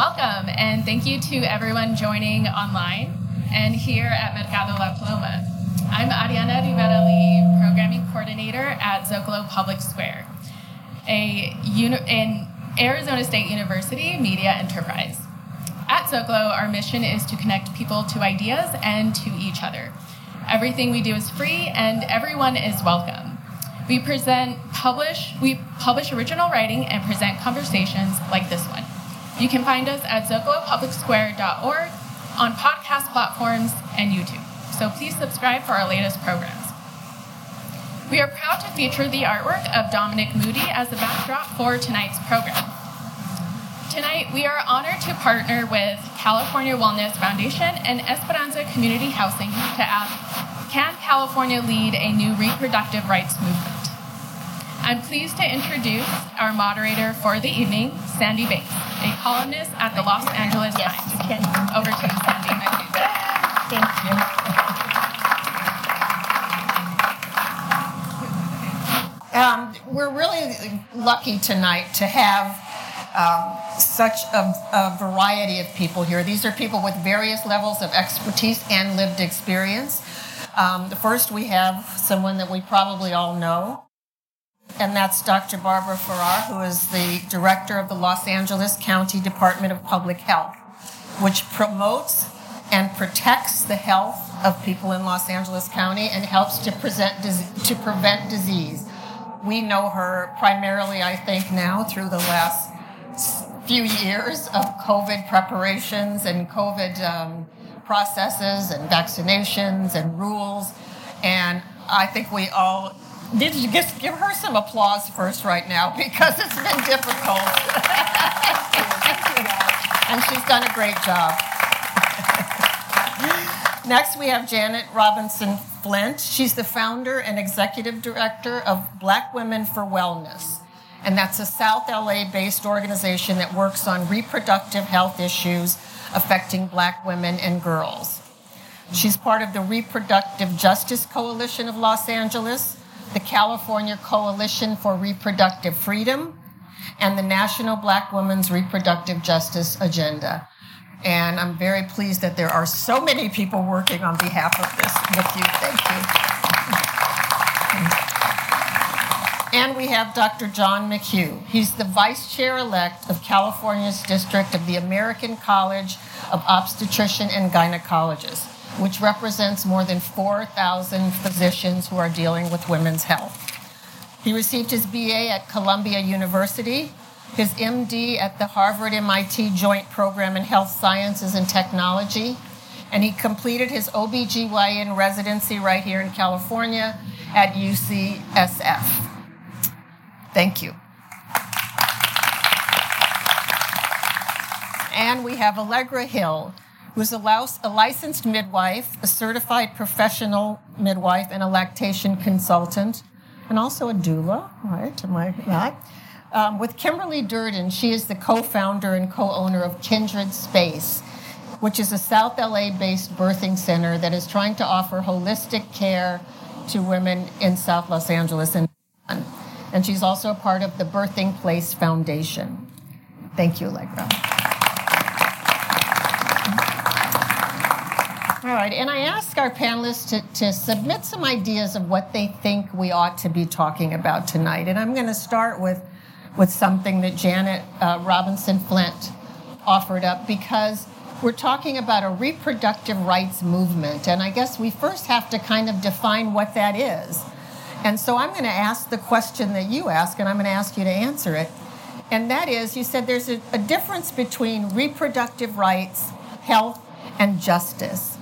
Welcome, and thank you to everyone joining online and here at Mercado La Paloma. I'm Ariana Rivera Lee, Programming Coordinator at Zocalo Public Square, an Arizona State University Media Enterprise. At Zocalo, our mission is to connect people to ideas and to each other. Everything we do is free and everyone is welcome. We publish original writing and present conversations like this one. You can find us at zocalopublicsquare.org, on podcast platforms, and YouTube. So please subscribe for our latest programs. We are proud to feature the artwork of Dominic Moody as the backdrop for tonight's program. Tonight, we are honored to partner with California Wellness Foundation and Esperanza Community Housing to ask, can California lead a new reproductive rights movement? I'm pleased to introduce our moderator for the evening, Sandy Bates, a columnist at the Los Angeles Times. Over to you, Sandy. Thank you. We're really lucky tonight to have such a variety of people here. These are people with various levels of expertise and lived experience. First, we have someone that we probably all know, and that's Dr. Barbara Ferrer, who is the director of the Los Angeles County Department of Public Health, which promotes and protects the health of people in Los Angeles County and helps to prevent disease. We know her primarily, I think, now through the last few years of COVID preparations and COVID processes and vaccinations and rules. And I think we all... Did you just give her some applause first right now, because it's been difficult. Thank you. And she's done a great job. Next, we have Jeanette Robinson-Flint. She's the founder and executive director of Black Women for Wellness. And that's a South LA-based organization that works on reproductive health issues affecting Black women and girls. She's part of the Reproductive Justice Coalition of Los Angeles, the California Coalition for Reproductive Freedom, and the National Black Women's Reproductive Justice Agenda. And I'm very pleased that there are so many people working on behalf of this with you. Thank you. And we have Dr. John McHugh. He's the Vice Chair-elect of California's District of the American College of Obstetricians and Gynecologists, which represents more than 4,000 physicians who are dealing with women's health. He received his BA at Columbia University, his MD at the Harvard-MIT Joint Program in Health Sciences and Technology, and he completed his OBGYN residency right here in California at UCSF. Thank you. And we have Allegra Hill, who's a licensed midwife, a certified professional midwife, and a lactation consultant, and also a doula, right? Am I right? With Kimberly Durden, she is the co-founder and co-owner of Kindred Space, which is a South LA-based birthing center that is trying to offer holistic care to women in South Los Angeles. And she's also a part of the Birthing Place Foundation. Thank you, Allegra. All right, and I ask our panelists to submit some ideas of what they think we ought to be talking about tonight. And I'm going to start with something that Jeanette Robinson-Flint offered up, because we're talking about a reproductive rights movement. And I guess we first have to kind of define what that is. And so I'm going to ask the question that you ask, and I'm going to ask you to answer it. And that is, you said there's a difference between reproductive rights, health, and justice.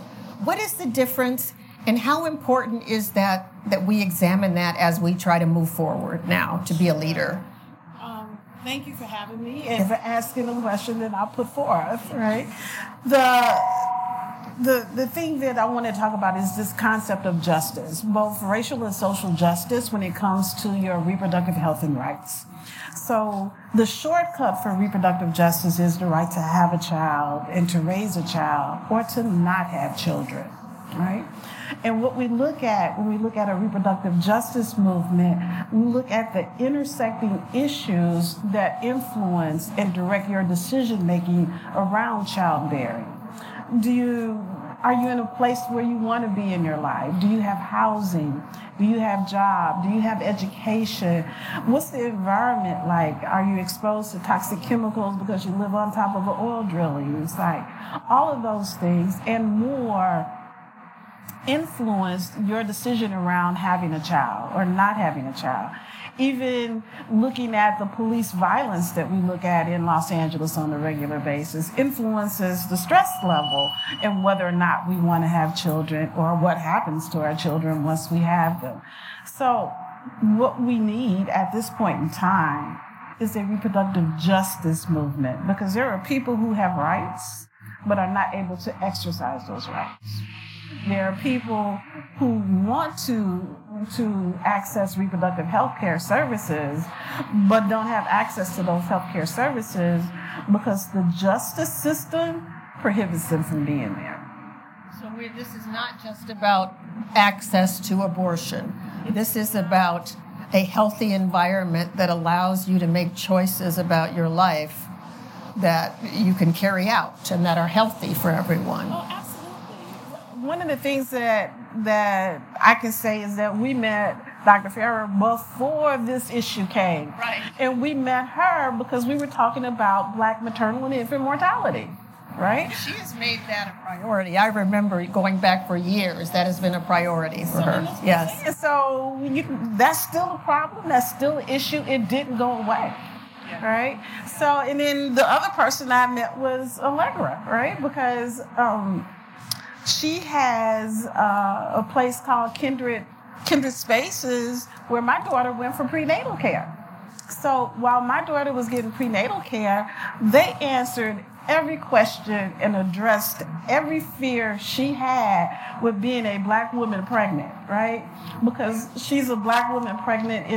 What is the difference, and how important is that we examine that as we try to move forward now to be a leader? Thank you for having me and for asking the question that I put forth, right? The thing that I want to talk about is this concept of justice, both racial and social justice when it comes to your reproductive health and rights. So the shortcut for reproductive justice is the right to have a child and to raise a child or to not have children. right? And what we look at when we look at a reproductive justice movement, we look at the intersecting issues that influence and direct your decision-making around childbearing. Are you in a place where you want to be in your life? Do you have housing? Do you have a job? Do you have education? What's the environment like? Are you exposed to toxic chemicals because you live on top of an oil drilling site? All of those things and more influenced your decision around having a child or not having a child. Even looking at the police violence that we look at in Los Angeles on a regular basis influences the stress level and whether or not we want to have children or what happens to our children once we have them. So what we need at this point in time is a reproductive justice movement, because there are people who have rights but are not able to exercise those rights. There are people who want to access reproductive health care services, but don't have access to those health care services because the justice system prohibits them from being there. So this is not just about access to abortion. This is about a healthy environment that allows you to make choices about your life that you can carry out and that are healthy for everyone. One of the things that I can say is that we met Dr. Ferrer before this issue came. Right. And we met her because we were talking about Black maternal and infant mortality, right? She has made that a priority. I remember going back for years, that has been a priority for her. Yes. So that's still a problem. That's still an issue. It didn't go away. Yeah. Right? So, and then the other person I met was Allegra, right? Because she has a place called Kindred Spaces where my daughter went for prenatal care. So while my daughter was getting prenatal care, they answered every question and addressed every fear she had with being a Black woman pregnant, right? Because she's a Black woman pregnant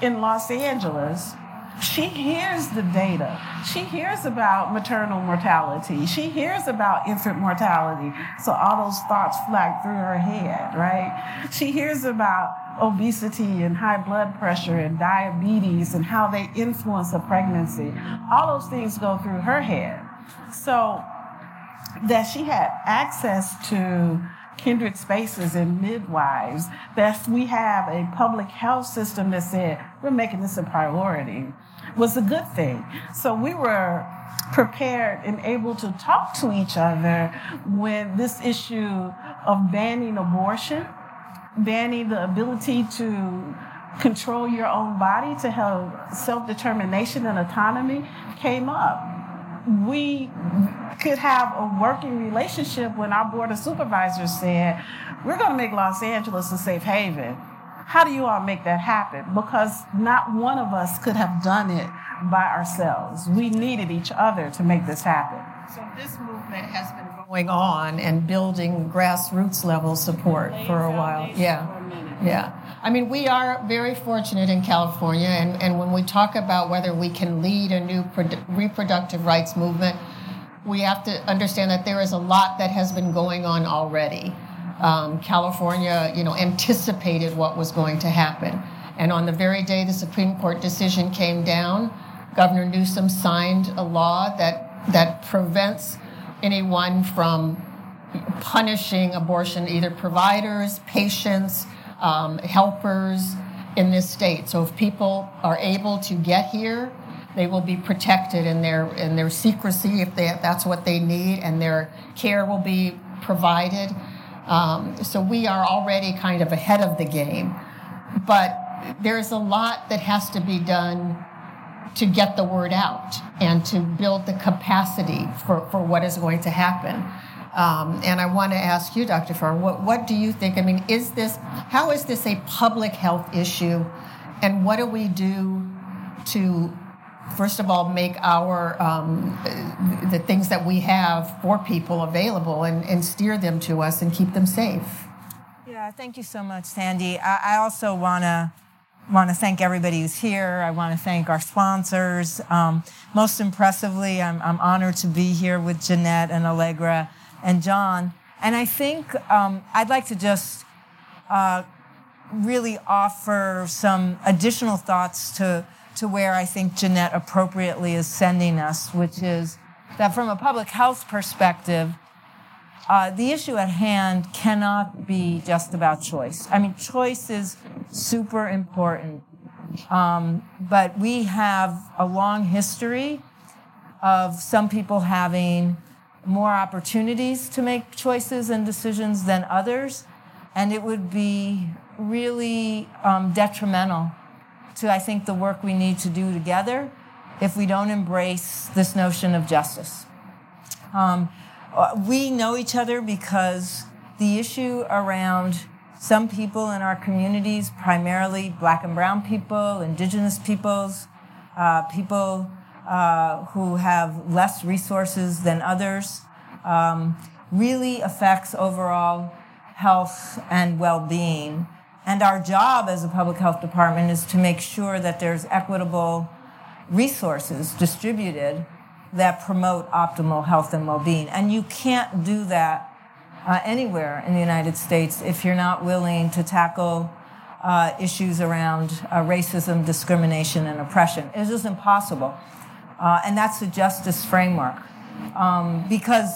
in Los Angeles. She hears the data. She hears about maternal mortality. She hears about infant mortality. So all those thoughts fly through her head, right? She hears about obesity and high blood pressure and diabetes and how they influence a pregnancy. All those things go through her head. So that she had access to Kindred Spaces and midwives, that we have a public health system that said, we're making this a priority, was a good thing. So we were prepared and able to talk to each other when this issue of banning abortion, banning the ability to control your own body, to have self-determination and autonomy came up. We could have a working relationship when our board of supervisors said, we're going to make Los Angeles a safe haven. How do you all make that happen? Because not one of us could have done it by ourselves. We needed each other to make this happen. So this movement has been going on and building grassroots level support for a while. Yeah. I mean, we are very fortunate in California, and when we talk about whether we can lead a new reproductive rights movement, we have to understand that there is a lot that has been going on already. California, anticipated what was going to happen. And on the very day the Supreme Court decision came down, Governor Newsom signed a law that prevents anyone from punishing abortion, either providers, patients, helpers in this state. So if people are able to get here, they will be protected in their secrecy if that's what they need, and their care will be provided. So we are already kind of ahead of the game. But there's a lot that has to be done to get the word out and to build the capacity for what is going to happen. And I want to ask you, Dr. Ferrer, what do you think? I mean, how is this a public health issue? And what do we do to, first of all, make our the things that we have for people available and steer them to us and keep them safe? Yeah, thank you so much, Sandy. I also want to thank everybody who's here. I want to thank our sponsors. Most impressively, I'm honored to be here with Jeanette and Allegra and John, And I think I'd like to just really offer some additional thoughts to where I think Jeanette appropriately is sending us, which is that from a public health perspective, the issue at hand cannot be just about choice. I mean, choice is super important, but we have a long history of some people having more opportunities to make choices and decisions than others, and it would be really detrimental to, I think, the work we need to do together if we don't embrace this notion of justice. We know each other because the issue around some people in our communities, primarily Black and Brown people, Indigenous peoples, people who have less resources than others, really affects overall health and well-being. And our job as a public health department is to make sure that there's equitable resources distributed that promote optimal health and well-being. And you can't do that anywhere in the United States if you're not willing to tackle issues around racism, discrimination, and oppression. It's just impossible. And that's the justice framework. Because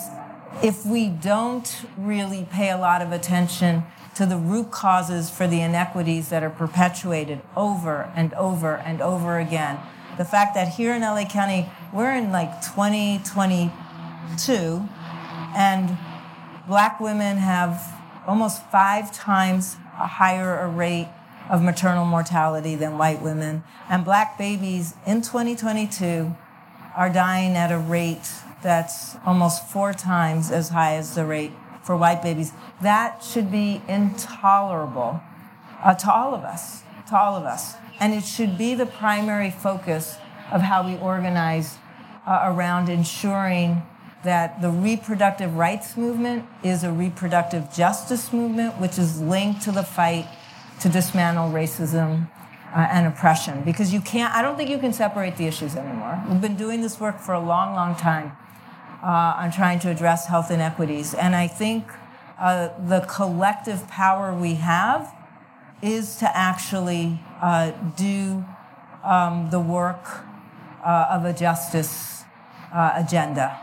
if we don't really pay a lot of attention to the root causes for the inequities that are perpetuated over and over and over again, the fact that here in LA County, we're in like 2022, and Black women have almost 5 times a higher rate of maternal mortality than white women. And Black babies in 2022 are dying at a rate that's almost 4 times as high as the rate for white babies. That should be intolerable to all of us, And it should be the primary focus of how we organize around ensuring that the reproductive rights movement is a reproductive justice movement, which is linked to the fight to dismantle racism and oppression. Because you can't, I don't think you can separate the issues anymore. We've been doing this work for a long, long time on trying to address health inequities. And I think the collective power we have is to actually do the work of a justice agenda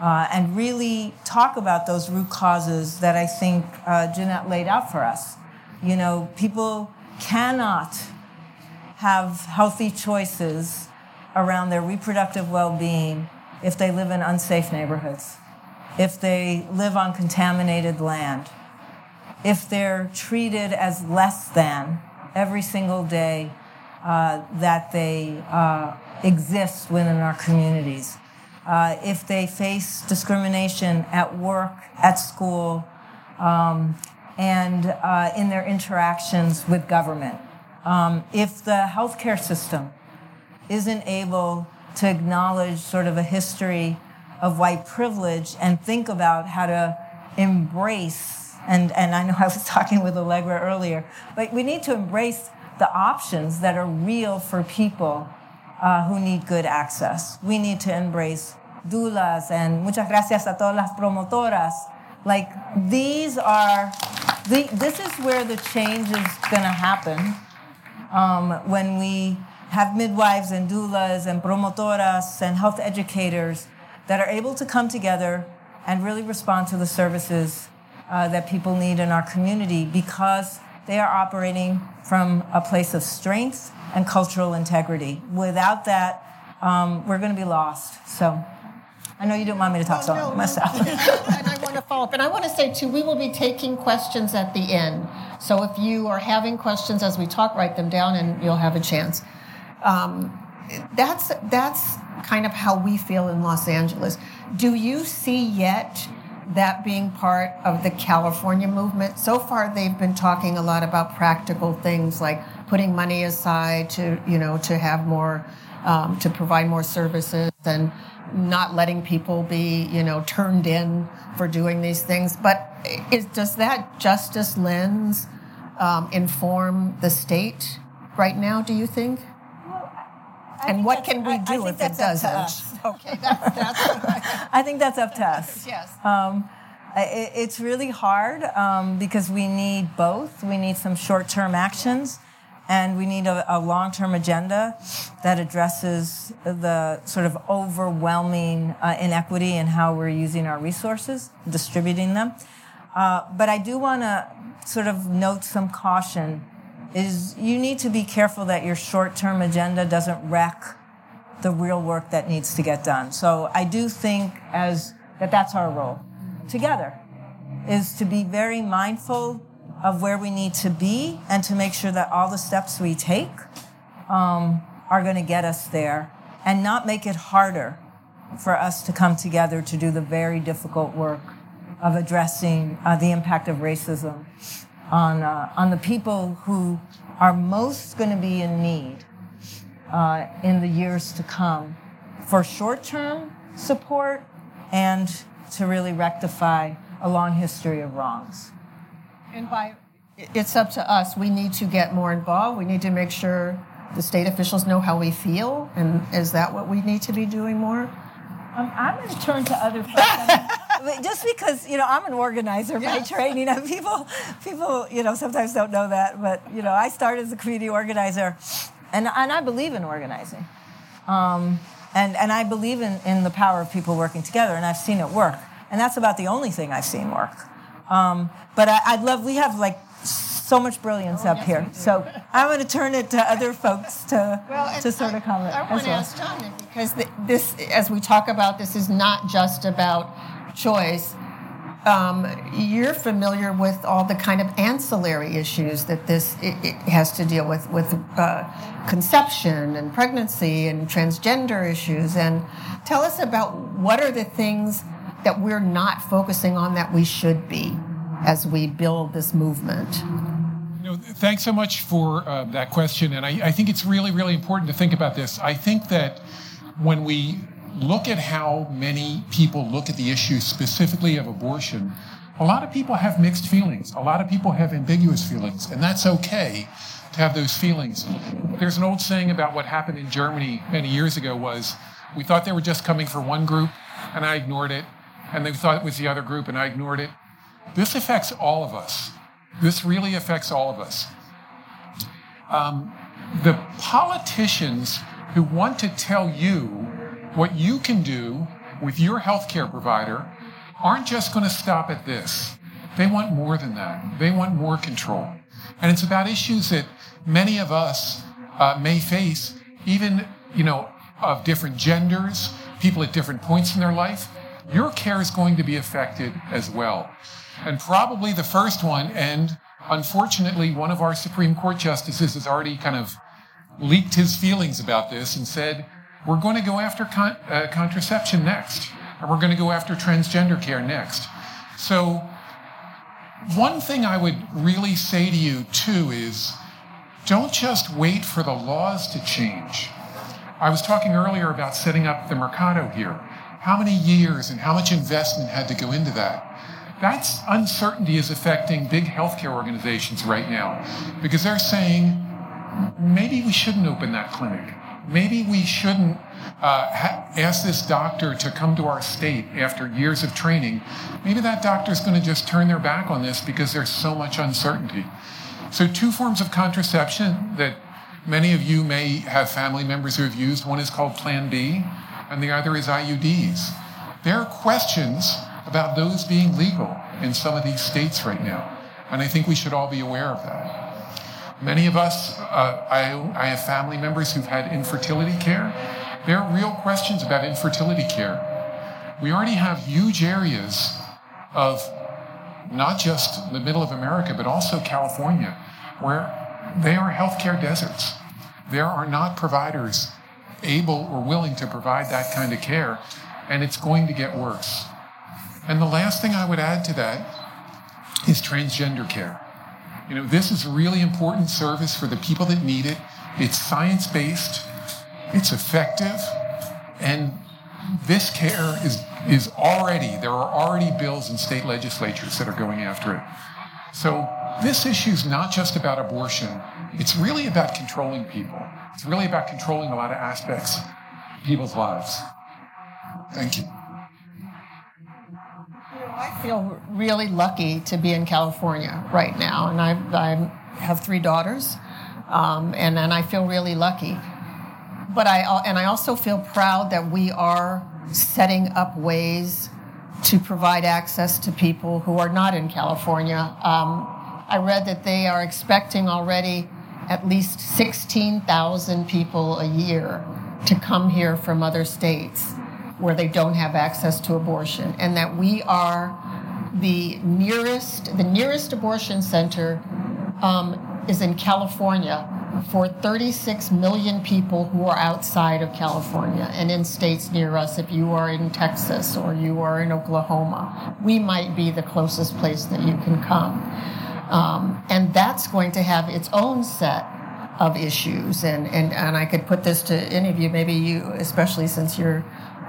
and really talk about those root causes that I think Jeanette laid out for us. You know, people cannot have healthy choices around their reproductive well-being if they live in unsafe neighborhoods, if they live on contaminated land, if they're treated as less than every single day that they exist within our communities, if they face discrimination at work, at school, and in their interactions with government, if the healthcare system isn't able to acknowledge sort of a history of white privilege and think about how to embrace. And I know I was talking with Allegra earlier, but we need to embrace the options that are real for people who need good access. We need to embrace doulas and muchas gracias a todas las promotoras. Like, these are, this is where the change is going to happen when we have midwives and doulas and promotoras and health educators that are able to come together and really respond to the services that people need in our community, because they are operating from a place of strength and cultural integrity. Without that, we're going to be lost. So I know you didn't want me to talk myself. And I want to follow up. And I want to say, too, we will be taking questions at the end. So if you are having questions as we talk, write them down and you'll have a chance. That's kind of how we feel in Los Angeles. Do you see yet that being part of the California movement? So far, they've been talking a lot about practical things like putting money aside to, you know, to have more, to provide more services and not letting people be, you know, turned in for doing these things. But does that justice lens inform the state right now, do you think? And what can we do if it doesn't? Okay, that's I think that's up to us. Yes. It's really hard because we need both. We need some short-term actions, and we need a long-term agenda that addresses the sort of overwhelming inequity in how we're using our resources, distributing them. But I do want to sort of note some caution. Is you need to be careful that your short-term agenda doesn't wreck the real work that needs to get done. So I do think that's our role together, is to be very mindful of where we need to be and to make sure that all the steps we take are going to get us there, and not make it harder for us to come together to do the very difficult work of addressing the impact of racism on the people who are most going to be in need in the years to come, for short-term support and to really rectify a long history of wrongs. And it's up to us. We need to get more involved. We need to make sure the state officials know how we feel. And is that what we need to be doing more? I'm going to turn to other folks. Just because, I'm an organizer by training. And people, sometimes don't know that. But, I started as a community organizer. And I believe in organizing. And I believe in the power of people working together. And I've seen it work. And that's about the only thing I've seen work. But I'd love, we have so much brilliance up here. So I'm going to turn it to other folks to sort of comment. I want to ask John, because this, as we talk about, this is not just about choice. You're familiar with all the kind of ancillary issues that it has to deal with conception and pregnancy and transgender issues. And tell us about what are the things that we're not focusing on that we should be as we build this movement? Thanks so much for that question. And I think it's really, really important to think about this. I think that when we look at how many people look at the issue specifically of abortion, a lot of people have mixed feelings. A lot of people have ambiguous feelings, and that's okay to have those feelings. There's an old saying about what happened in Germany many years ago was, we thought they were just coming for one group, and I ignored it, and they thought it was the other group, and I ignored it. This affects all of us. This really affects all of us. The politicians who want to tell you what you can do with your healthcare provider aren't just going to stop at this. They want more than that. They want more control. And it's about issues that many of us may face, even, of different genders, people at different points in their life. Your care is going to be affected as well. And probably the first one, and unfortunately one of our Supreme Court justices has already kind of leaked his feelings about this and said, we're going to go after contraception next, and we're going to go after transgender care next. So one thing I would really say to you, too, is don't just wait for the laws to change. I was talking earlier about setting up the Mercado here. How many years and how much investment had to go into that? That uncertainty is affecting big healthcare organizations right now, because they're saying, maybe we shouldn't open that clinic. Maybe we shouldn't ask this doctor to come to our state after years of training. Maybe that doctor's going to just turn their back on this because there's so much uncertainty. So two forms of contraception that many of you may have family members who have used. One is called Plan B, and the other is IUDs. There are questions about those being legal in some of these states right now, and I think we should all be aware of that. Many of us, I have family members who've had infertility care. There are real questions about infertility care. We already have huge areas of not just the middle of America, but also California, where they are healthcare deserts. There are not providers able or willing to provide that kind of care, and it's going to get worse. And the last thing I would add to that is transgender care. This is a really important service for the people that need it. It's science-based, it's effective, and this care is already, there are already bills in state legislatures that are going after it. So this issue is not just about abortion. It's really about controlling people. It's really about controlling a lot of aspects of people's lives. Thank you. I feel really lucky to be in California right now, and I have three daughters, and I feel really lucky. But I also feel proud that we are setting up ways to provide access to people who are not in California. I read that they are expecting already at least 16,000 people a year to come here from other states where they don't have access to abortion, and that we are the nearest abortion center is in California for 36 million people who are outside of California and in states near us. If you are in Texas or you are in Oklahoma, we might be the closest place that you can come. And that's going to have its own set of issues. And I could put this to any of you, maybe you, especially since you're,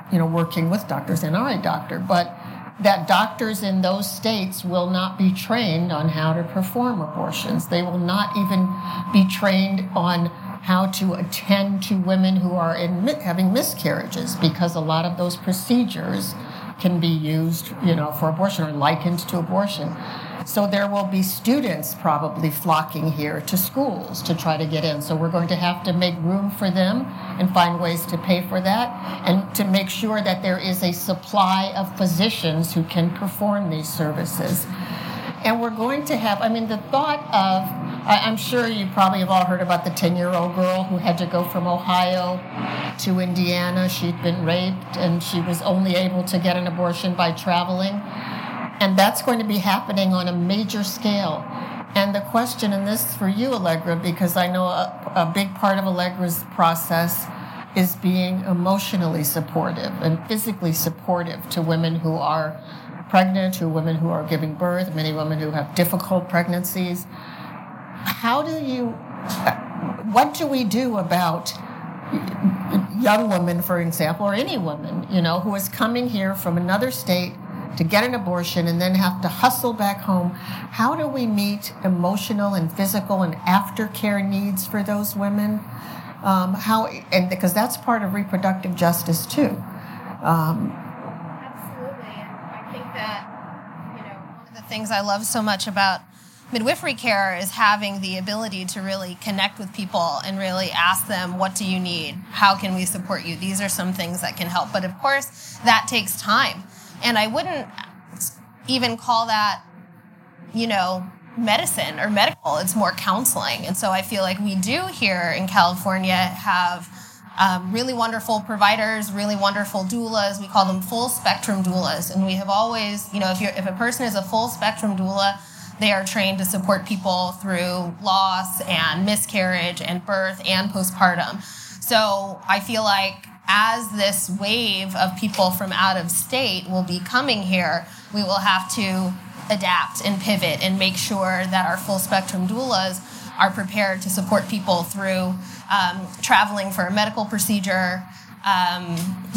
working with doctors, and I'm a doctor, but that doctors in those states will not be trained on how to perform abortions. They will not even be trained on how to attend to women who are having miscarriages, because a lot of those procedures can be used, for abortion or likened to abortion. So there will be students probably flocking here to schools to try to get in. So we're going to have to make room for them and find ways to pay for that, and to make sure that there is a supply of physicians who can perform these services. And we're going to have, the thought of, I'm sure you probably have all heard about the 10-year-old girl who had to go from Ohio to Indiana. She'd been raped, and she was only able to get an abortion by traveling. And that's going to be happening on a major scale. And the question, and this is for you, Allegra, because I know a big part of Allegra's process is being emotionally supportive and physically supportive to women who are pregnant, to women who are giving birth, many women who have difficult pregnancies. What do we do about young women, for example, or any woman, who is coming here from another state to get an abortion and then have to hustle back home? How do we meet emotional and physical and aftercare needs for those women? Because that's part of reproductive justice too. Absolutely, and I think that one of the things I love so much about midwifery care is having the ability to really connect with people and really ask them, what do you need? How can we support you? These are some things that can help. But of course, that takes time. And I wouldn't even call that, medicine or medical. It's more counseling. And so I feel like we do here in California have really wonderful providers, really wonderful doulas. We call them full spectrum doulas. And we have always, if a person is a full spectrum doula, they are trained to support people through loss and miscarriage and birth and postpartum. So I feel like as this wave of people from out of state will be coming here, we will have to adapt and pivot and make sure that our full spectrum doulas are prepared to support people through traveling for a medical procedure,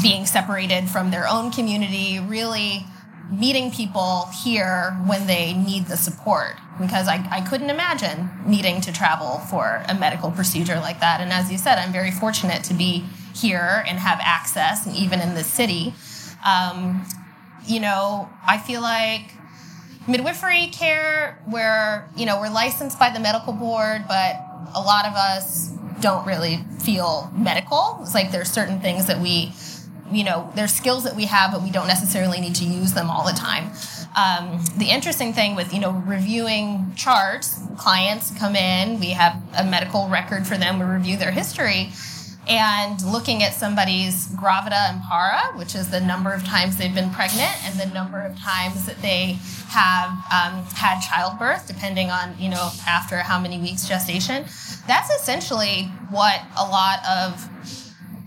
being separated from their own community, really meeting people here when they need the support, because I couldn't imagine needing to travel for a medical procedure like that. And as you said, I'm very fortunate to be here and have access, and even in this city. I feel like midwifery care, we're licensed by the medical board, but a lot of us don't really feel medical. It's like there's certain things that there's skills that we have, but we don't necessarily need to use them all the time. The interesting thing with, reviewing charts, clients come in, we have a medical record for them, we review their history, and looking at somebody's gravida and para, which is the number of times they've been pregnant and the number of times that they have had childbirth, depending on, after how many weeks gestation, that's essentially what a lot of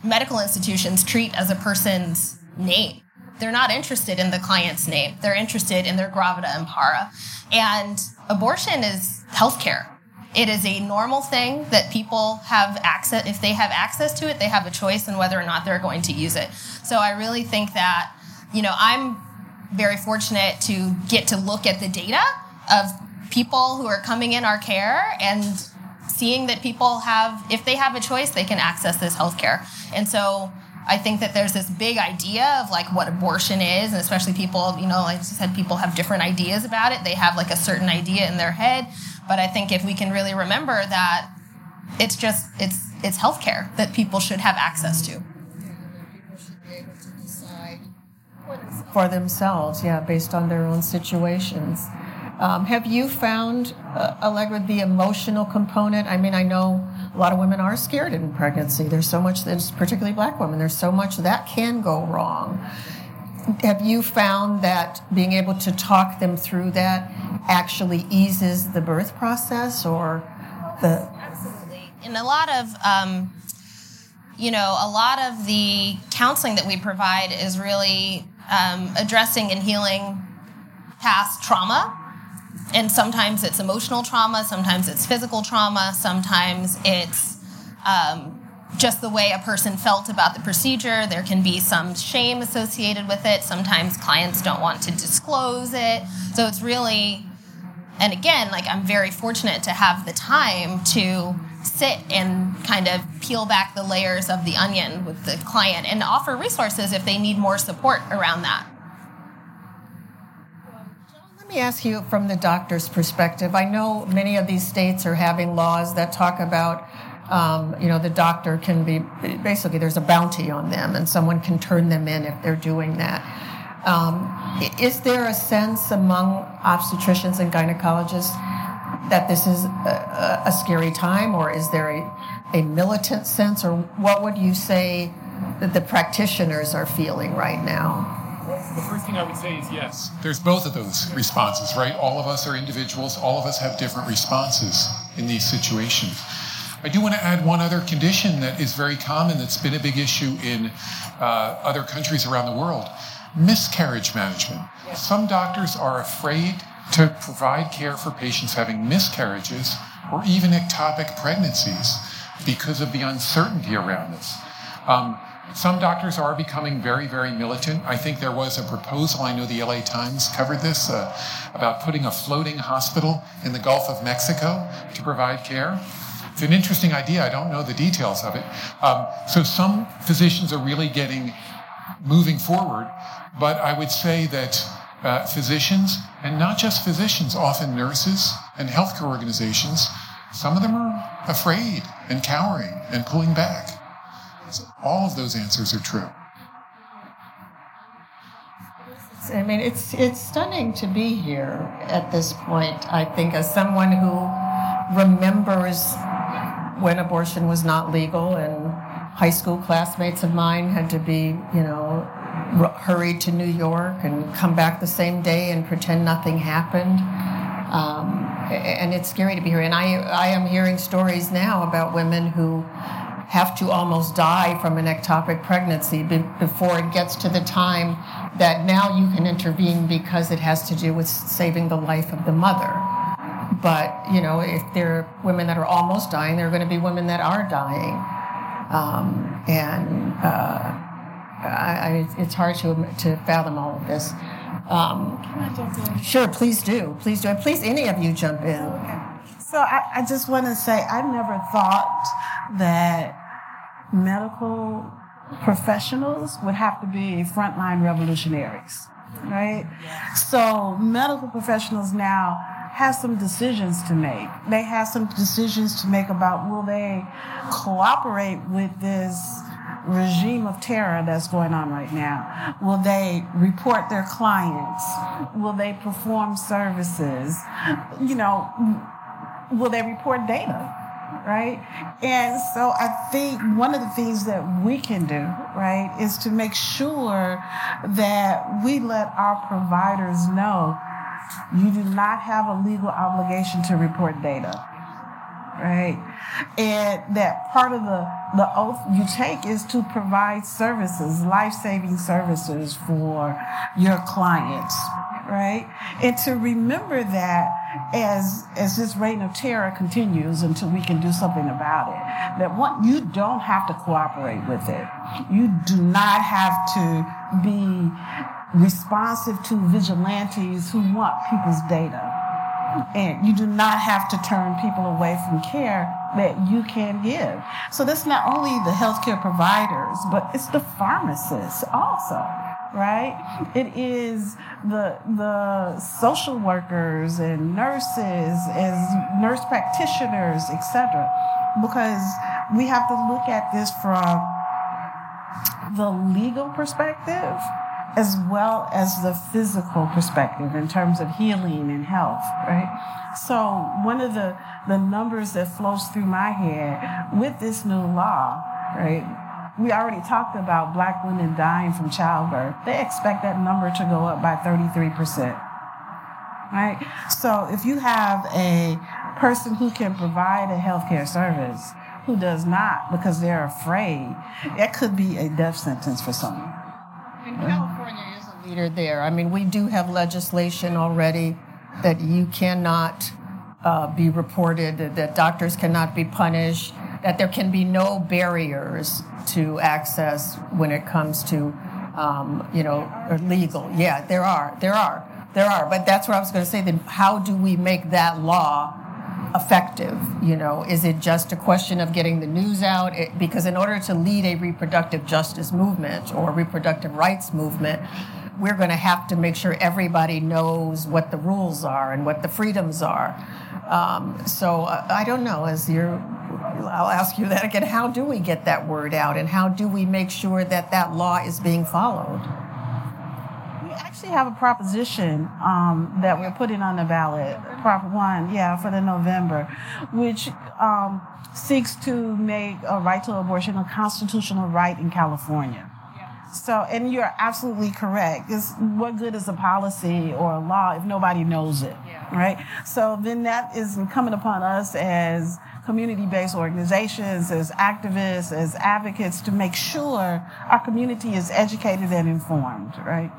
medical institutions treat as a person's name. They're not interested in the client's name. They're interested in their gravida and para. And abortion is healthcare. It is a normal thing that people have access. If they have access to it, they have a choice in whether or not they're going to use it. So I really think that, I'm very fortunate to get to look at the data of people who are coming in our care and seeing that people have, if they have a choice, they can access this healthcare. And so I think that there's this big idea of like what abortion is, and especially people, you know, like I said, people have different ideas about it. They have like a certain idea in their head. But I think if we can really remember that it's just, it's healthcare that people should have access to. People should be able to decide for themselves, yeah, based on their own situations. Have you found, Allegra, the emotional component? I mean, I know a lot of women are scared in pregnancy. There's so much, particularly Black women, there's so much that can go wrong. Have you found that being able to talk them through that actually eases the birth process or the... Absolutely. In a lot of... a lot of the counseling that we provide is really addressing and healing past trauma. And sometimes it's emotional trauma, sometimes it's physical trauma, sometimes it's just the way a person felt about the procedure. There can be some shame associated with it. Sometimes clients don't want to disclose it. So it's really, and again, like I'm very fortunate to have the time to sit and kind of peel back the layers of the onion with the client and offer resources if they need more support around that. Let me ask you from the doctor's perspective. I know many of these states are having laws that talk about, the doctor can be, basically there's a bounty on them and someone can turn them in if they're doing that. Is there a sense among obstetricians and gynecologists that this is a scary time, or is there a militant sense, or what would you say that the practitioners are feeling right now? The first thing I would say is yes. There's both of those responses, right? All of us are individuals. All of us have different responses in these situations. I do want to add one other condition that is very common that's been a big issue in other countries around the world, miscarriage management. Yes. Some doctors are afraid to provide care for patients having miscarriages or even ectopic pregnancies because of the uncertainty around this. Some doctors are becoming very, very militant. I think there was a proposal, I know the LA Times covered this, about putting a floating hospital in the Gulf of Mexico to provide care. It's an interesting idea. I don't know the details of it. So some physicians are really moving forward, but I would say that physicians, and not just physicians, often nurses and healthcare organizations, some of them are afraid and cowering and pulling back. All of those answers are true. I mean, it's stunning to be here at this point, I think, as someone who remembers when abortion was not legal and high school classmates of mine had to be, hurried to New York and come back the same day and pretend nothing happened. And it's scary to be here. And I am hearing stories now about women who have to almost die from an ectopic pregnancy before it gets to the time that now you can intervene because it has to do with saving the life of the mother. But, if there are women that are almost dying, there are going to be women that are dying. It's hard to fathom all of this. Can I jump in? Sure, please do. Please do. And please, any of you jump in. Okay. So I just want to say I never thought that medical professionals would have to be frontline revolutionaries, right? Yeah. So medical professionals now have some decisions to make. They have some decisions to make about will they cooperate with this regime of terror that's going on right now. Will they report their clients? Will they perform services? Will they report data? Right? And so I think one of the things that we can do, right, is to make sure that we let our providers know you do not have a legal obligation to report data. Right? And that part of the oath you take is to provide services, life-saving services for your clients. Right? And to remember that as this reign of terror continues until we can do something about it, that one, you don't have to cooperate with it. You do not have to be responsive to vigilantes who want people's data. And you do not have to turn people away from care that you can give. So that's not only the healthcare providers, but it's the pharmacists also, right? It is the social workers and nurses, as nurse practitioners, et cetera, because we have to look at this from the legal perspective as well as the physical perspective in terms of healing and health, right? So one of the numbers that flows through my head with this new law, right? We already talked about Black women dying from childbirth. They expect that number to go up by 33%, right? So if you have a person who can provide a healthcare service who does not because they're afraid, that could be a death sentence for someone. And California is a leader there. I mean, we do have legislation already that you cannot be reported, that doctors cannot be punished, that there can be no barriers to access when it comes to, legal. Yeah, there are. But that's what I was going to say, that how do we make that law effective? You know, is it just a question of getting the news out? Because in order to lead a reproductive justice movement or reproductive rights movement, we're going to have to make sure everybody knows what the rules are and what the freedoms are. So I don't know, I'll ask you that again. How do we get that word out, and how do we make sure that that law is being followed? We actually have a proposition that we're putting on the ballot, Prop 1, for the November, which seeks to make a right to abortion a constitutional right in California. Yeah. So, and you're absolutely correct. What good is a policy or a law if nobody knows it, right? So then that is incumbent upon us as community-based organizations, as activists, as advocates, to make sure our community is educated and informed, right?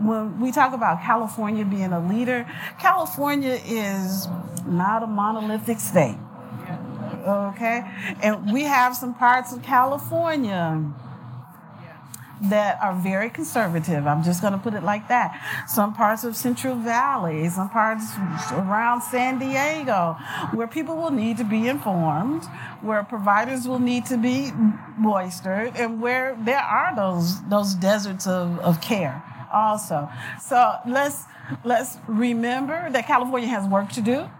When we talk about California being a leader, California is not a monolithic state, okay? And we have some parts of California that are very conservative. I'm just going to put it like that. Some parts of Central Valley, some parts around San Diego, where people will need to be informed, where providers will need to be bolstered, and where there are those deserts of care also. So let's remember that California has work to do.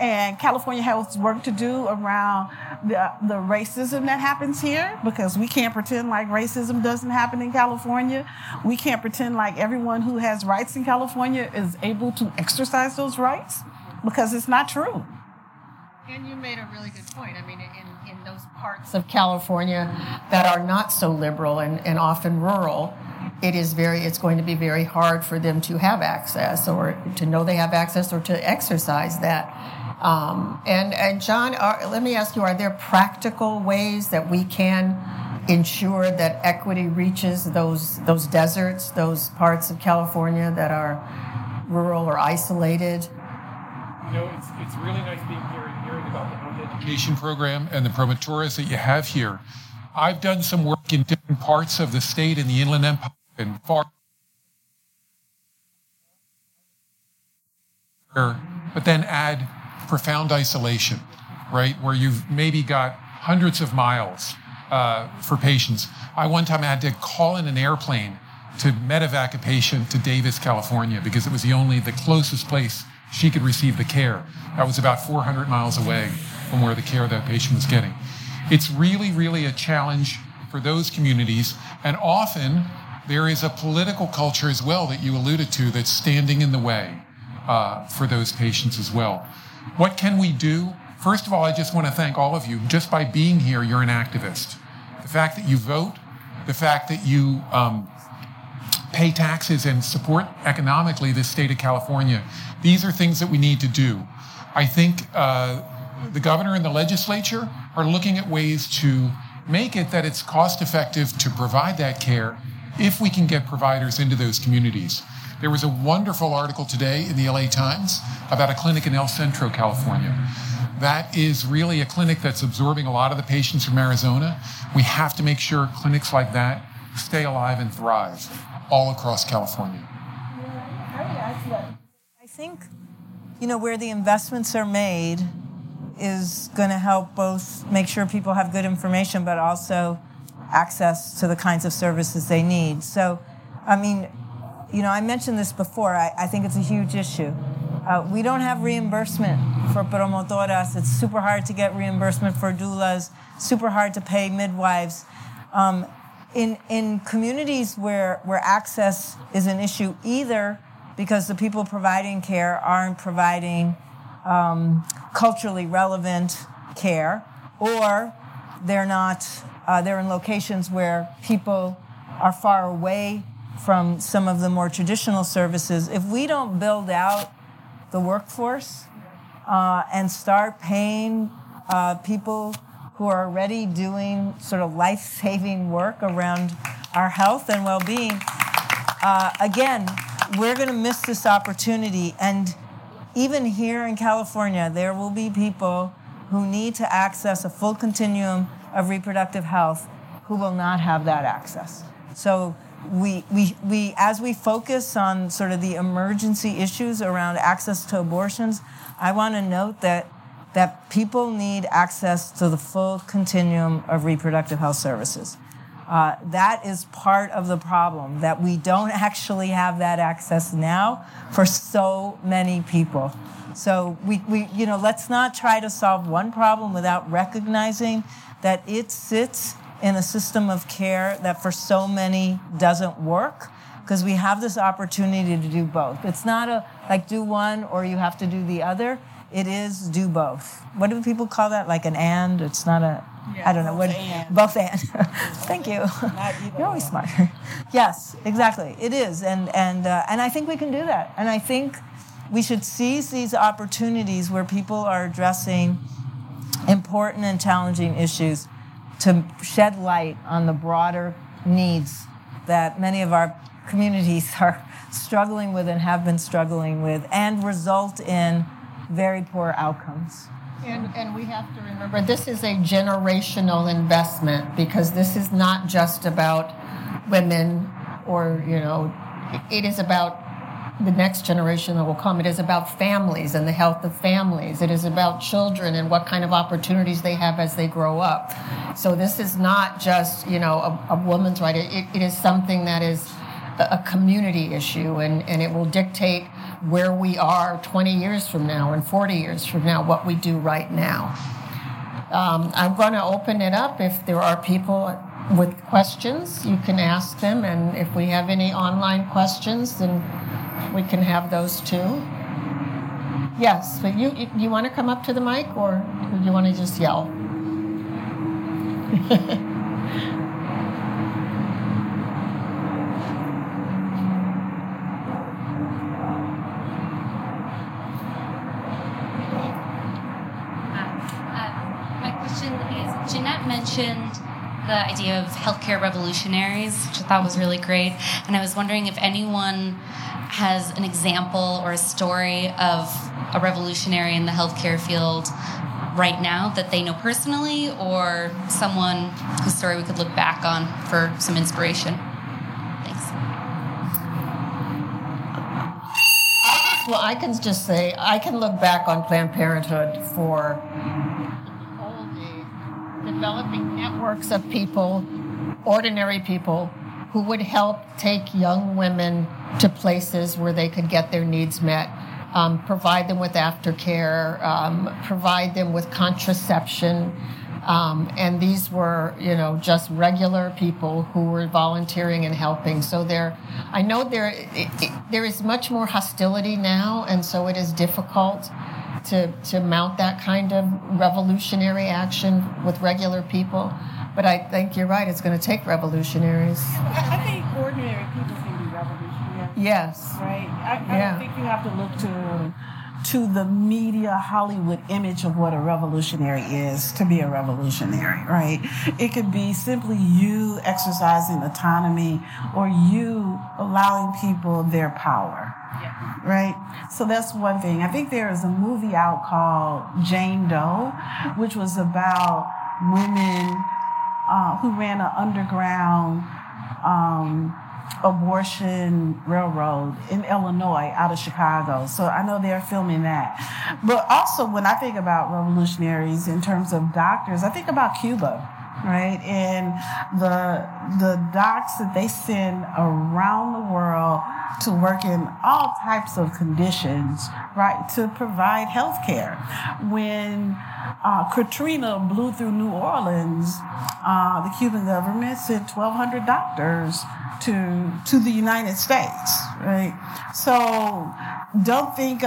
And California has work to do around the racism that happens here, because we can't pretend like racism doesn't happen in California. We can't pretend like everyone who has rights in California is able to exercise those rights, because it's not true. And you made a really good point. I mean, in those parts of California that are not so liberal and often rural, it's going to be very hard for them to have access, or to know they have access, or to exercise that. And John, let me ask you, are there practical ways that we can ensure that equity reaches those deserts, those parts of California that are rural or isolated? You know, it's really nice being here and hearing about the health education program and the promotores that you have here. I've done some work in different parts of the state in the Inland Empire and far, but then add profound isolation, right, where you've maybe got hundreds of miles for patients. I one time had to call in an airplane to medevac a patient to Davis, California, because it was the closest place she could receive the care. That was about 400 miles away from where the care that patient was getting. It's really, really a challenge for those communities, and often there is a political culture as well that you alluded to that's standing in the way for those patients as well. What can we do? First of all, I just want to thank all of you. Just by being here, you're an activist. The fact that you vote, the fact that you pay taxes and support economically the state of California, these are things that we need to do. I think the governor and the legislature are looking at ways to make it that it's cost-effective to provide that care if we can get providers into those communities. There was a wonderful article today in the LA Times about a clinic in El Centro, California. That is really a clinic that's absorbing a lot of the patients from Arizona. We have to make sure clinics like that stay alive and thrive all across California. I think you know, where the investments are made is going to help both make sure people have good information, but also access to the kinds of services they need. So, I mean, you know, I mentioned this before. I think it's a huge issue. We don't have reimbursement for promotoras. It's super hard to get reimbursement for doulas, super hard to pay midwives. In communities where access is an issue, either because the people providing care aren't providing culturally relevant care, or they're not, they're in locations where people are far away from some of the more traditional services. If we don't build out the workforce and start paying people who are already doing sort of life-saving work around our health and well-being, again, we're going to miss this opportunity. And even here in California, there will be people who need to access a full continuum of reproductive health who will not have that access. So we as we focus on sort of the emergency issues around access to abortions, I want to note that people need access to the full continuum of reproductive health services. That is part of the problem, that we don't actually have that access now for so many people. So we you know, let's not try to solve one problem without recognizing that it sits in a system of care that for so many doesn't work, because we have this opportunity to do both. It's not a like do one or you have to do the other. It is do both. What do people call that? Like an and? It's not a... Yeah, I don't know what. And. Both and. Thank you. You're always smart. Yes, exactly. It is, and I think we can do that. And I think we should seize these opportunities where people are addressing important and challenging issues to shed light on the broader needs that many of our communities are struggling with and have been struggling with, and result in very poor outcomes. And we have to remember this is a generational investment, because this is not just about women or, you know, it is about the next generation that will come. It is about families and the health of families. It is about children and what kind of opportunities they have as they grow up. So this is not just, you know, a woman's right. It is something that is a community issue, and it will dictate where we are 20 years from now and 40 years from now, what we do right now. I'm going to open it up. If there are people with questions, you can ask them. And if we have any online questions, then we can have those too. Yes, but you want to come up to the mic, or do you want to just yell? The idea of healthcare revolutionaries, which I thought was really great. And I was wondering if anyone has an example or a story of a revolutionary in the healthcare field right now that they know personally, or someone whose story we could look back on for some inspiration. Thanks. Well, I can just say I can look back on Planned Parenthood for developing networks of people, ordinary people, who would help take young women to places where they could get their needs met, provide them with aftercare, provide them with contraception. And these were, you know, just regular people who were volunteering and helping. So there is much more hostility now, and so it is difficult to mount that kind of revolutionary action with regular people. But I think you're right, it's going to take revolutionaries. I think ordinary people can be revolutionary. Yes. Right? I don't think you have to look to the media Hollywood image of what a revolutionary is to be a revolutionary, right? It could be simply you exercising autonomy, or you allowing people their power. Yeah. Right? So that's one thing. I think there is a movie out called Jane Doe, which was about women who ran an underground abortion railroad in Illinois out of Chicago. So I know they're filming that. But also when I think about revolutionaries in terms of doctors, I think about Cuba, right? And the docs that they send around the world to work in all types of conditions, right, to provide health care. When Katrina blew through New Orleans, the Cuban government sent 1,200 doctors to the United States, right? So don't think of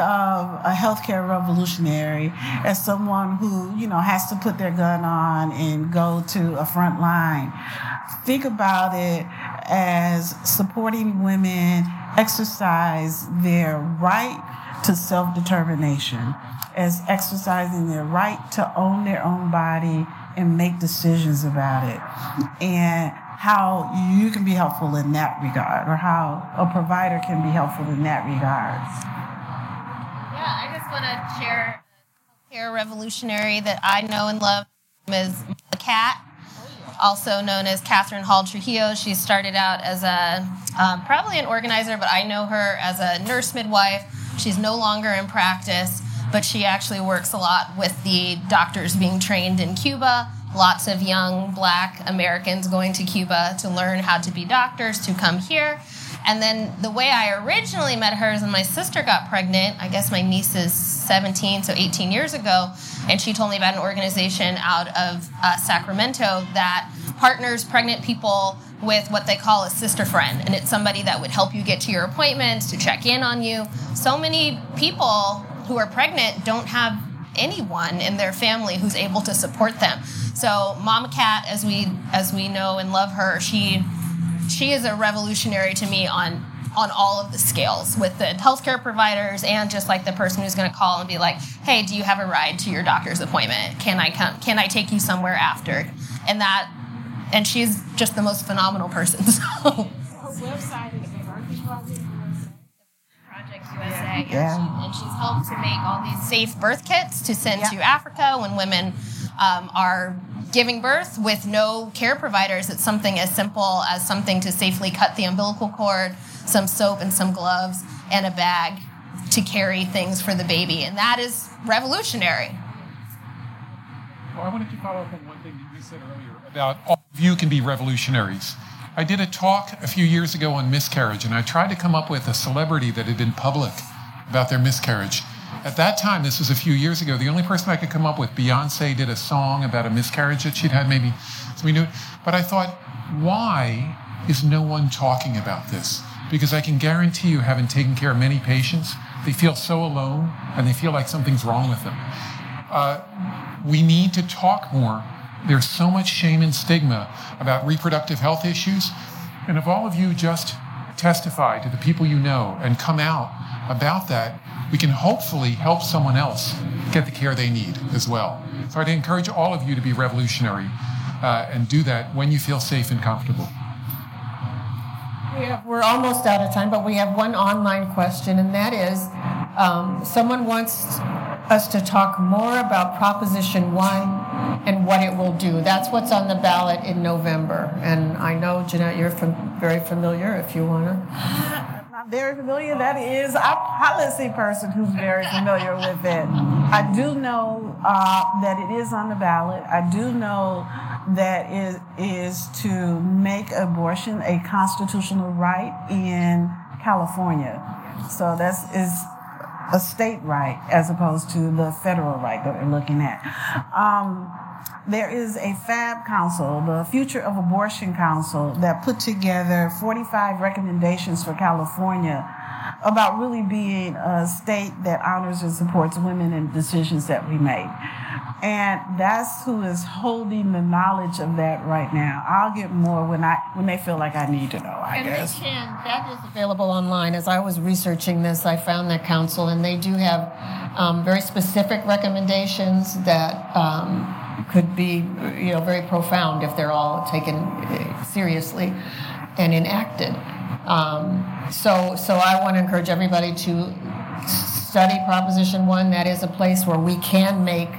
a healthcare revolutionary as someone who, you know, has to put their gun on and go to a front line. Think about it as supporting women exercise their right to self-determination, as exercising their right to own their own body and make decisions about it, and how you can be helpful in that regard, or how a provider can be helpful in that regard. Yeah, I just want to share a healthcare revolutionary that I know and love is the Cat, also known as Catherine Hall Trujillo. She started out as a probably an organizer, but I know her as a nurse midwife. She's no longer in practice, but she actually works a lot with the doctors being trained in Cuba. Lots of young Black Americans going to Cuba to learn how to be doctors, to come here. And then the way I originally met her is when my sister got pregnant. I guess my niece is 17, so 18 years ago. And she told me about an organization out of Sacramento that partners pregnant people with what they call a sister friend. And it's somebody that would help you get to your appointments, to check in on you. So many people who are pregnant don't have anyone in their family who's able to support them. So Mama Cat, as we know and love her, she is a revolutionary to me on all of the scales, with the healthcare providers and just like the person who's going to call and be like, hey, do you have a ride to your doctor's appointment? Can I come? Can I take you somewhere after? And she's just the most phenomenal person. So her website is Project USA. Yeah. And she's helped to make all these safe birth kits to send to Africa when women are giving birth with no care providers. It's something as simple as something to safely cut the umbilical cord, some soap and some gloves, and a bag to carry things for the baby. And that is revolutionary. Well, I wanted to follow up on one thing that you said earlier about all of you can be revolutionaries. I did a talk a few years ago on miscarriage, and I tried to come up with a celebrity that had been public about their miscarriage. At that time, this was a few years ago, the only person I could come up with, Beyonce did a song about a miscarriage that she'd had, maybe, so we knew it. But I thought, why is no one talking about this? Because I can guarantee you, having taken care of many patients, they feel so alone, and they feel like something's wrong with them. We need to talk more. There's so much shame and stigma about reproductive health issues. And if all of you just testify to the people you know and come out about that, we can hopefully help someone else get the care they need as well. So I'd encourage all of you to be revolutionary and do that when you feel safe and comfortable. We're almost out of time, but we have one online question, and that is someone wants us to talk more about Proposition 1 and what it will do. That's what's on the ballot in November. And I know, Jeanette, you're very familiar, if you want to. I'm not very familiar. That is a policy person who's very familiar with it. I do know that it is on the ballot. I do know that it is to make abortion a constitutional right in California. So that's a state right as opposed to the federal right that we're looking at. There is a FAB Council, the Future of Abortion Council, that put together 45 recommendations for California about really being a state that honors and supports women in decisions that we make. And that's who is holding the knowledge of that right now. I'll get more when they feel like I need to know, I guess. And they can. That is available online. As I was researching this, I found that council, and they do have very specific recommendations that could be, very profound if they're all taken seriously and enacted. So I want to encourage everybody to study Proposition 1. That is a place where we can make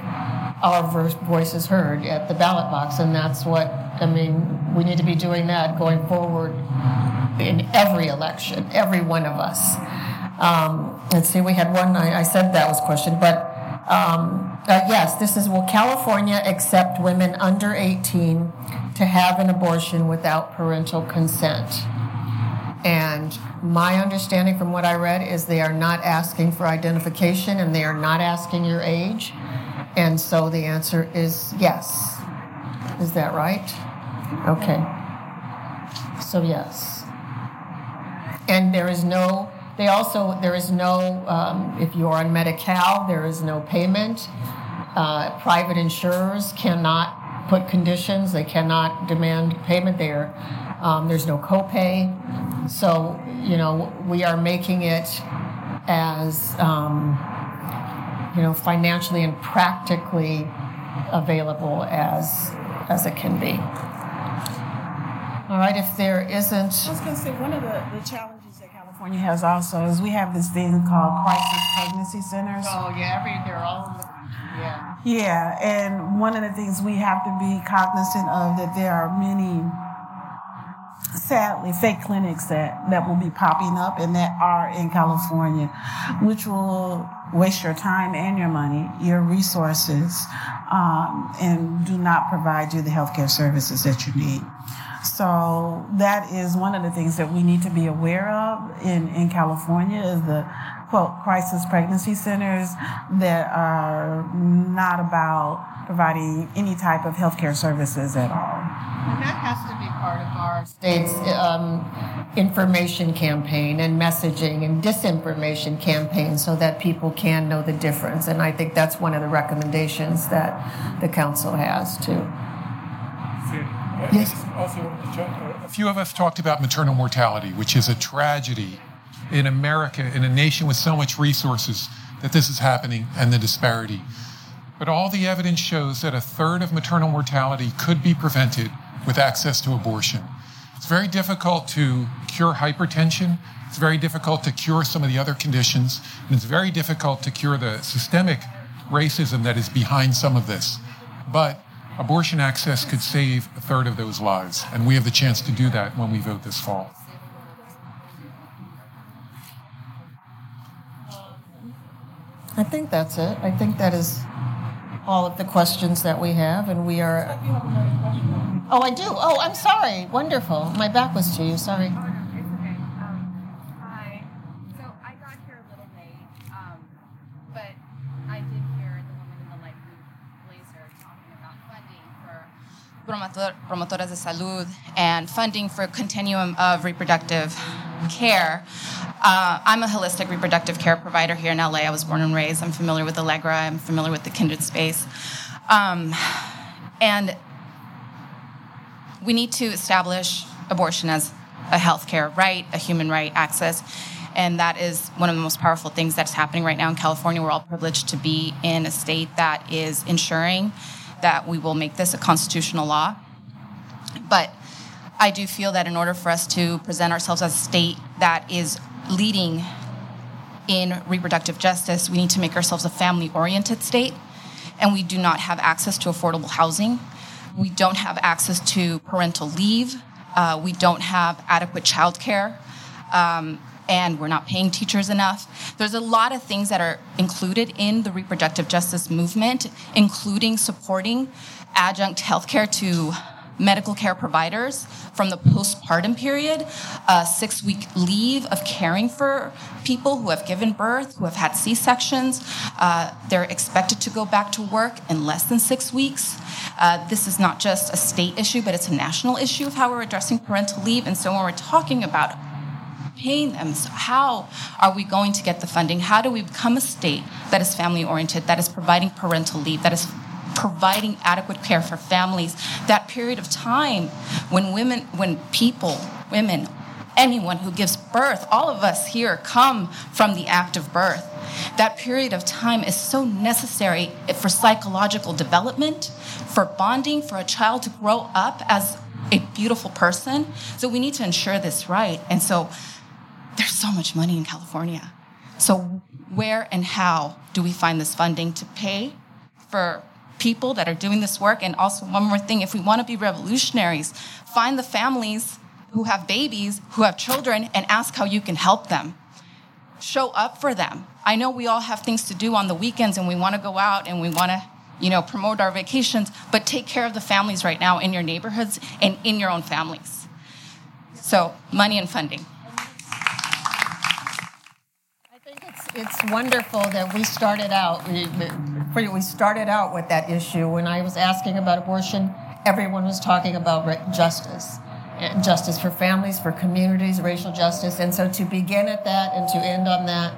our voices heard at the ballot box, and that's what we need to be doing that going forward in every election, every one of us. Let's see, we had one, I said that was questioned, but yes, this is, will California accept women under 18 to have an abortion without parental consent? And my understanding from what I read is they are not asking for identification and they are not asking your age. And so the answer is yes. Is that right? Okay. So yes. And there is no... They also, there is no, if you're on Medi-Cal, there is no payment. Private insurers cannot put conditions. They cannot demand payment there. There's no copay. So, you know, we are making it as, you know, financially and practically available as it can be. All right, if there isn't... I was going to say, one of the challenges California has also is we have this thing called crisis pregnancy centers. Oh yeah, they're all in the country. Yeah. Yeah, and one of the things we have to be cognizant of that there are many, sadly, fake clinics that will be popping up and that are in California, which will waste your time and your money, your resources, and do not provide you the healthcare services that you need. So that is one of the things that we need to be aware of in California is the, quote, crisis pregnancy centers that are not about providing any type of healthcare services at all. And that has to be part of our state's information campaign and messaging and disinformation campaign so that people can know the difference. And I think that's one of the recommendations that the council has, too. Yes. Also, a few of us talked about maternal mortality, which is a tragedy in America, in a nation with so much resources, that this is happening and the disparity. But all the evidence shows that a third of maternal mortality could be prevented with access to abortion. It's very difficult to cure hypertension. It's very difficult to cure some of the other conditions. And it's very difficult to cure the systemic racism that is behind some of this. But abortion access could save a third of those lives, and we have the chance to do that when we vote this fall. I think that's it. I think that is all of the questions that we have, and we are... Oh, I do. Oh, I'm sorry. Wonderful. My back was to you. Sorry. Promotoras de Salud and funding for a continuum of reproductive care. I'm a holistic reproductive care provider here in LA. I was born and raised. I'm familiar with Allegra. I'm familiar with the Kindred Space. And we need to establish abortion as a healthcare right, a human right, access. And that is one of the most powerful things that's happening right now in California. We're all privileged to be in a state that is ensuring that we will make this a constitutional law. But I do feel that in order for us to present ourselves as a state that is leading in reproductive justice, we need to make ourselves a family-oriented state, and we do not have access to affordable housing. We don't have access to parental leave. We don't have adequate childcare, and we're not paying teachers enough. There's a lot of things that are included in the reproductive justice movement, including supporting adjunct healthcare to medical care providers from the postpartum period, a 6-week leave of caring for people who have given birth, who have had C-sections. They're expected to go back to work in less than 6 weeks. This is not just a state issue, but it's a national issue of how we're addressing parental leave. And so when we're talking about paying them, so how are we going to get the funding? How do we become a state that is family-oriented, that is providing parental leave, that is providing adequate care for families? That period of time when women, when people, women, anyone who gives birth, all of us here come from the act of birth. That period of time is so necessary for psychological development, for bonding, for a child to grow up as a beautiful person. So we need to ensure this right. And so there's so much money in California. So where and how do we find this funding to pay for people that are doing this work? And also one more thing, if we want to be revolutionaries, find the families, who have babies, who have children, and ask how you can help them. Show up for them. I know we all have things to do on the weekends, and we want to go out, and we want to, you know, promote our vacations, but take care of the families right now in your neighborhoods and in your own families. So, money and funding. I think it's wonderful that we started out with that issue. When I was asking about abortion, everyone was talking about justice. Justice for families, for communities, racial justice. And so to begin at that and to end on that,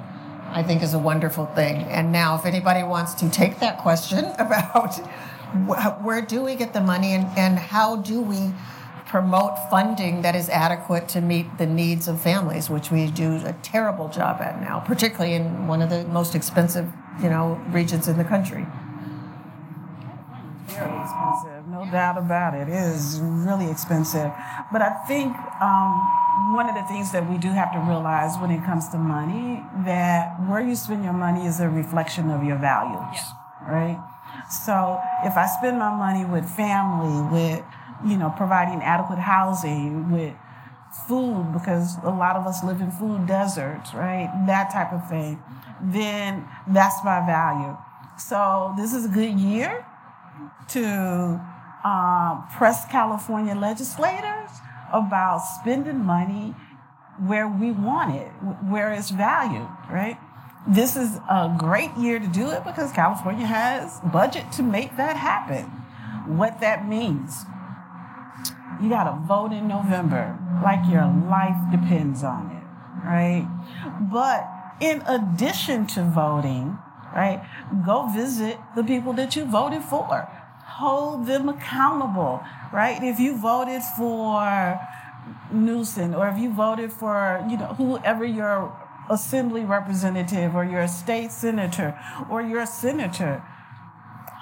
I think is a wonderful thing. And now if anybody wants to take that question about where do we get the money and how do we promote funding that is adequate to meet the needs of families, which we do a terrible job at now, particularly in one of the most expensive, regions in the country. Very expensive, no doubt about it. It is really expensive. But I think one of the things that we do have to realize when it comes to money, that where you spend your money is a reflection of your values, right? So if I spend my money with family, with, providing adequate housing, with food, because a lot of us live in food deserts, right? That type of thing, then that's my value. So this is a good year to press California legislators about spending money where we want it, where it's valued, right? This is a great year to do it because California has budget to make that happen. What that means, you got to vote in November like your life depends on it, right? But in addition to voting, right, go visit the people that you voted for. Hold them accountable, right? If you voted for Newsom, or if you voted for, whoever your assembly representative or your state senator or your senator,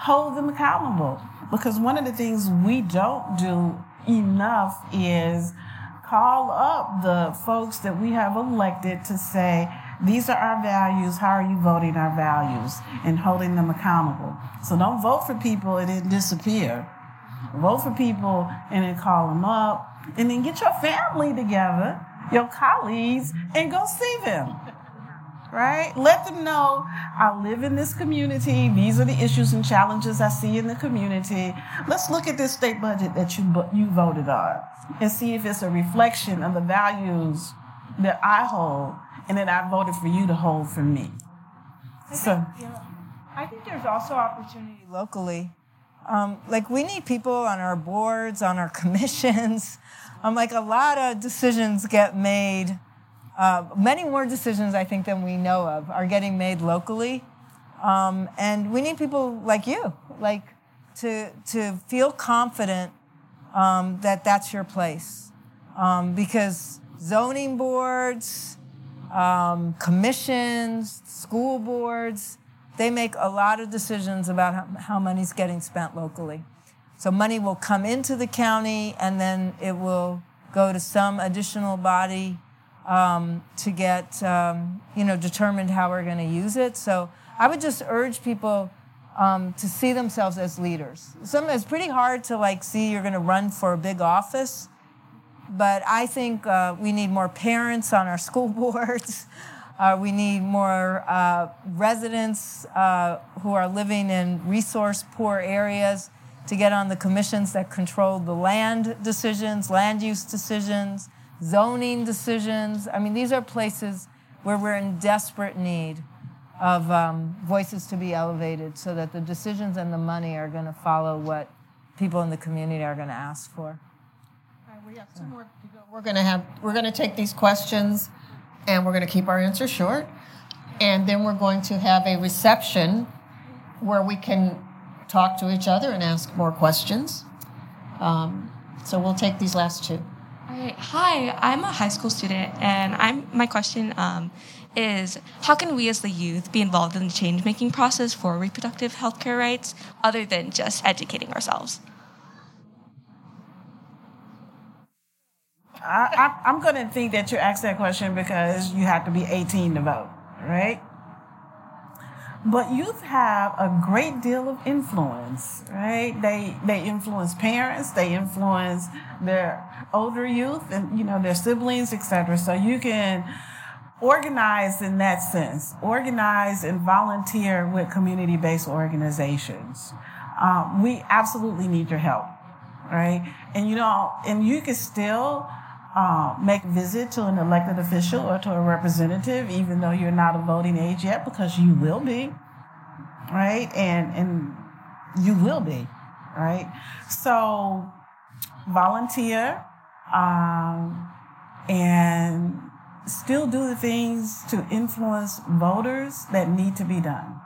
hold them accountable. Because one of the things we don't do enough is call up the folks that we have elected to say, these are our values. How are you voting our values and holding them accountable? So don't vote for people and then disappear. Vote for people and then call them up and then get your family together, your colleagues, and go see them, right? Let them know, I live in this community. These are the issues and challenges I see in the community. Let's look at this state budget that you voted on and see if it's a reflection of the values that I hold and that I voted for you to hold for me. I think there's also opportunity locally. We need people on our boards, on our commissions. A lot of decisions get made. Many more decisions, I think, than we know of are getting made locally. And we need people like you, to feel confident that that's your place. Because zoning boards, commissions, school boards, they make a lot of decisions about how money's getting spent locally. So money will come into the county and then it will go to some additional body to get, determined how we're going to use it. So I would just urge people to see themselves as leaders. Sometimes it's pretty hard to see you're going to run for a big office. But I think we need more parents on our school boards. We need more residents who are living in resource-poor areas to get on the commissions that control the land decisions, land use decisions, zoning decisions. These are places where we're in desperate need of voices to be elevated so that the decisions and the money are going to follow what people in the community are going to ask for. We have two more to go. We're going to take these questions, and we're going to keep our answers short. And then we're going to have a reception where we can talk to each other and ask more questions. So we'll take these last two. All right. Hi, I'm a high school student, and my question is, how can we as the youth be involved in the change-making process for reproductive health care rights other than just educating ourselves? I'm going to think that you asked that question because you have to be 18 to vote, right? But youth have a great deal of influence, right? They influence parents, they influence their older youth and, you know, their siblings, et cetera. So you can organize in that sense, organize and volunteer with community-based organizations. We absolutely need your help, right? And, you know, and you can still make a visit to an elected official or to a representative, even though you're not of voting age yet, because you will be, right? And you will be, right? So volunteer and still do the things to influence voters that need to be done.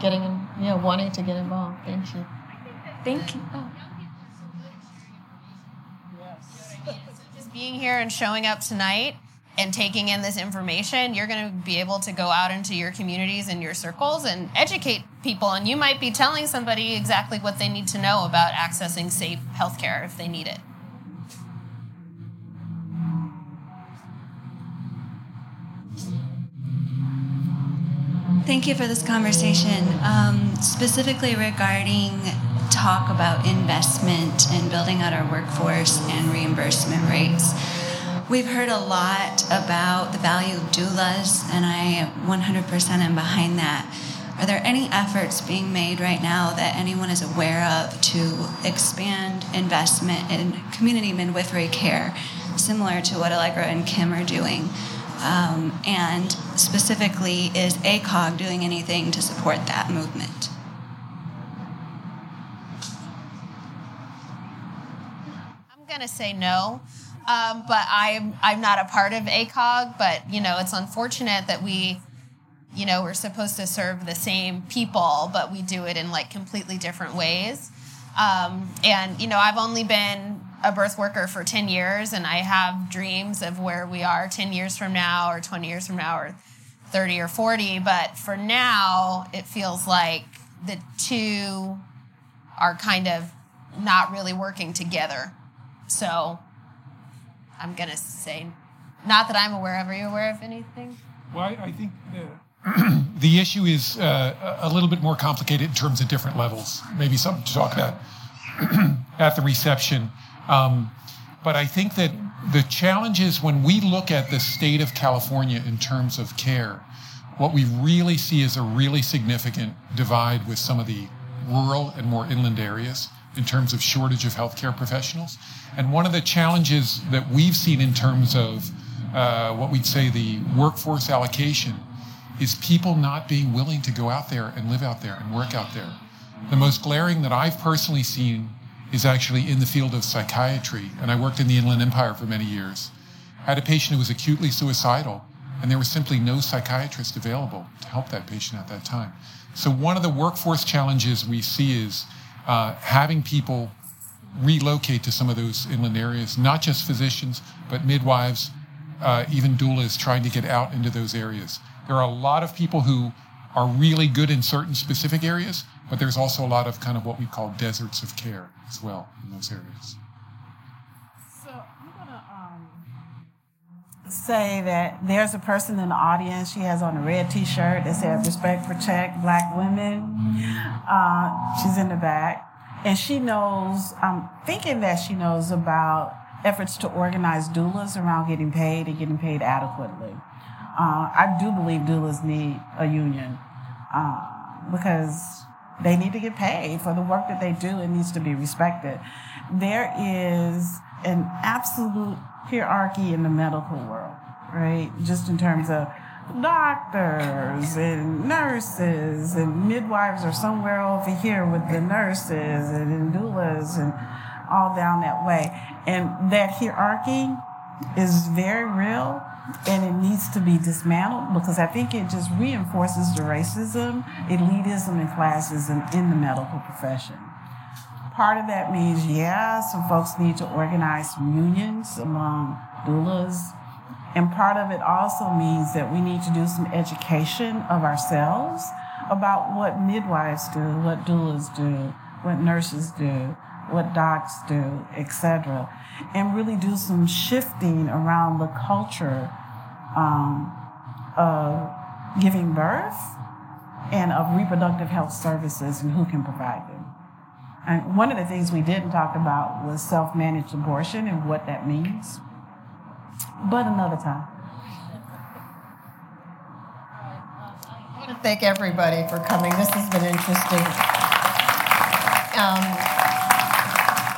Getting in, yeah, wanting to get involved. Thank you. Thank you. Oh. So just being here and showing up tonight and taking in this information, you're going to be able to go out into your communities and your circles and educate people. And you might be telling somebody exactly what they need to know about accessing safe healthcare if they need it. Thank you for this conversation, specifically regarding talk about investment and building out our workforce and reimbursement rates. We've heard a lot about the value of doulas, and I 100% am behind that. Are there any efforts being made right now that anyone is aware of to expand investment in community midwifery care, similar to what Allegra and Kim are doing? And specifically, is ACOG doing anything to support that movement? I'm going to say no, but I'm not a part of ACOG, but, you know, it's unfortunate that we, you know, we're supposed to serve the same people, but we do it in, like, completely different ways. And, you know, I've only been a birth worker for 10 years, and I have dreams of where we are 10 years from now or 20 years from now or 30 or 40. But for now, it feels like the two are kind of not really working together. So I'm going to say, not that I'm aware of. Are you aware of anything? Well, I think the issue is a little bit more complicated in terms of different levels. Maybe something to talk about at the reception. But I think that the challenge is when we look at the state of California in terms of care, what we really see is a really significant divide with some of the rural and more inland areas in terms of shortage of healthcare professionals. And one of the challenges that we've seen in terms of what we'd say the workforce allocation is people not being willing to go out there and live out there and work out there. The most glaring that I've personally seen is actually in the field of psychiatry, and I worked in the Inland Empire for many years. I had a patient who was acutely suicidal, and there was simply no psychiatrist available to help that patient at that time. So one of the workforce challenges we see is having people relocate to some of those inland areas, not just physicians, but midwives, even doulas, trying to get out into those areas. There are a lot of people who are really good in certain specific areas, but there's also a lot of kind of what we call deserts of care as well in those areas. So I'm going to say that there's a person in the audience. She has on a red T-shirt that says Respect, Protect Black Women. She's in the back. And she knows, I'm thinking that she knows about efforts to organize doulas around getting paid and getting paid adequately. I do believe doulas need a union because they need to get paid for the work that they do. It needs to be respected. There is an absolute hierarchy in the medical world, right? Just in terms of doctors and nurses, and midwives are somewhere over here with the nurses and doulas and all down that way. And that hierarchy is very real, and it needs to be dismantled because I think it just reinforces the racism, elitism, and classism in the medical profession. Part of that means, yeah, some folks need to organize some unions among doulas. And part of it also means that we need to do some education of ourselves about what midwives do, what doulas do, what nurses do, what docs do, etc., and really do some shifting around the culture of giving birth and of reproductive health services and who can provide them. And one of the things we didn't talk about was self-managed abortion and what that means, but another time. I want to thank everybody for coming. This has been interesting.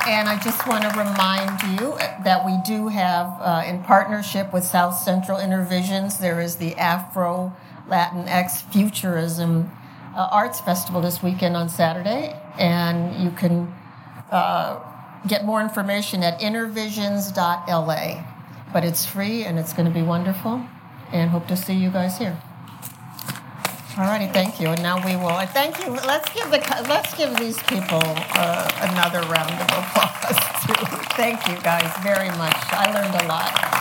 And I just want to remind you that we do have, in partnership with South Central Intervisions, there is the Afro Latinx Futurism Arts Festival this weekend on Saturday, and you can get more information at intervisions.la. But it's free, and it's going to be wonderful, and hope to see you guys here. All righty, thank you. And now we will. Thank you. Let's give these people another round of applause, too. Thank you guys very much. I learned a lot.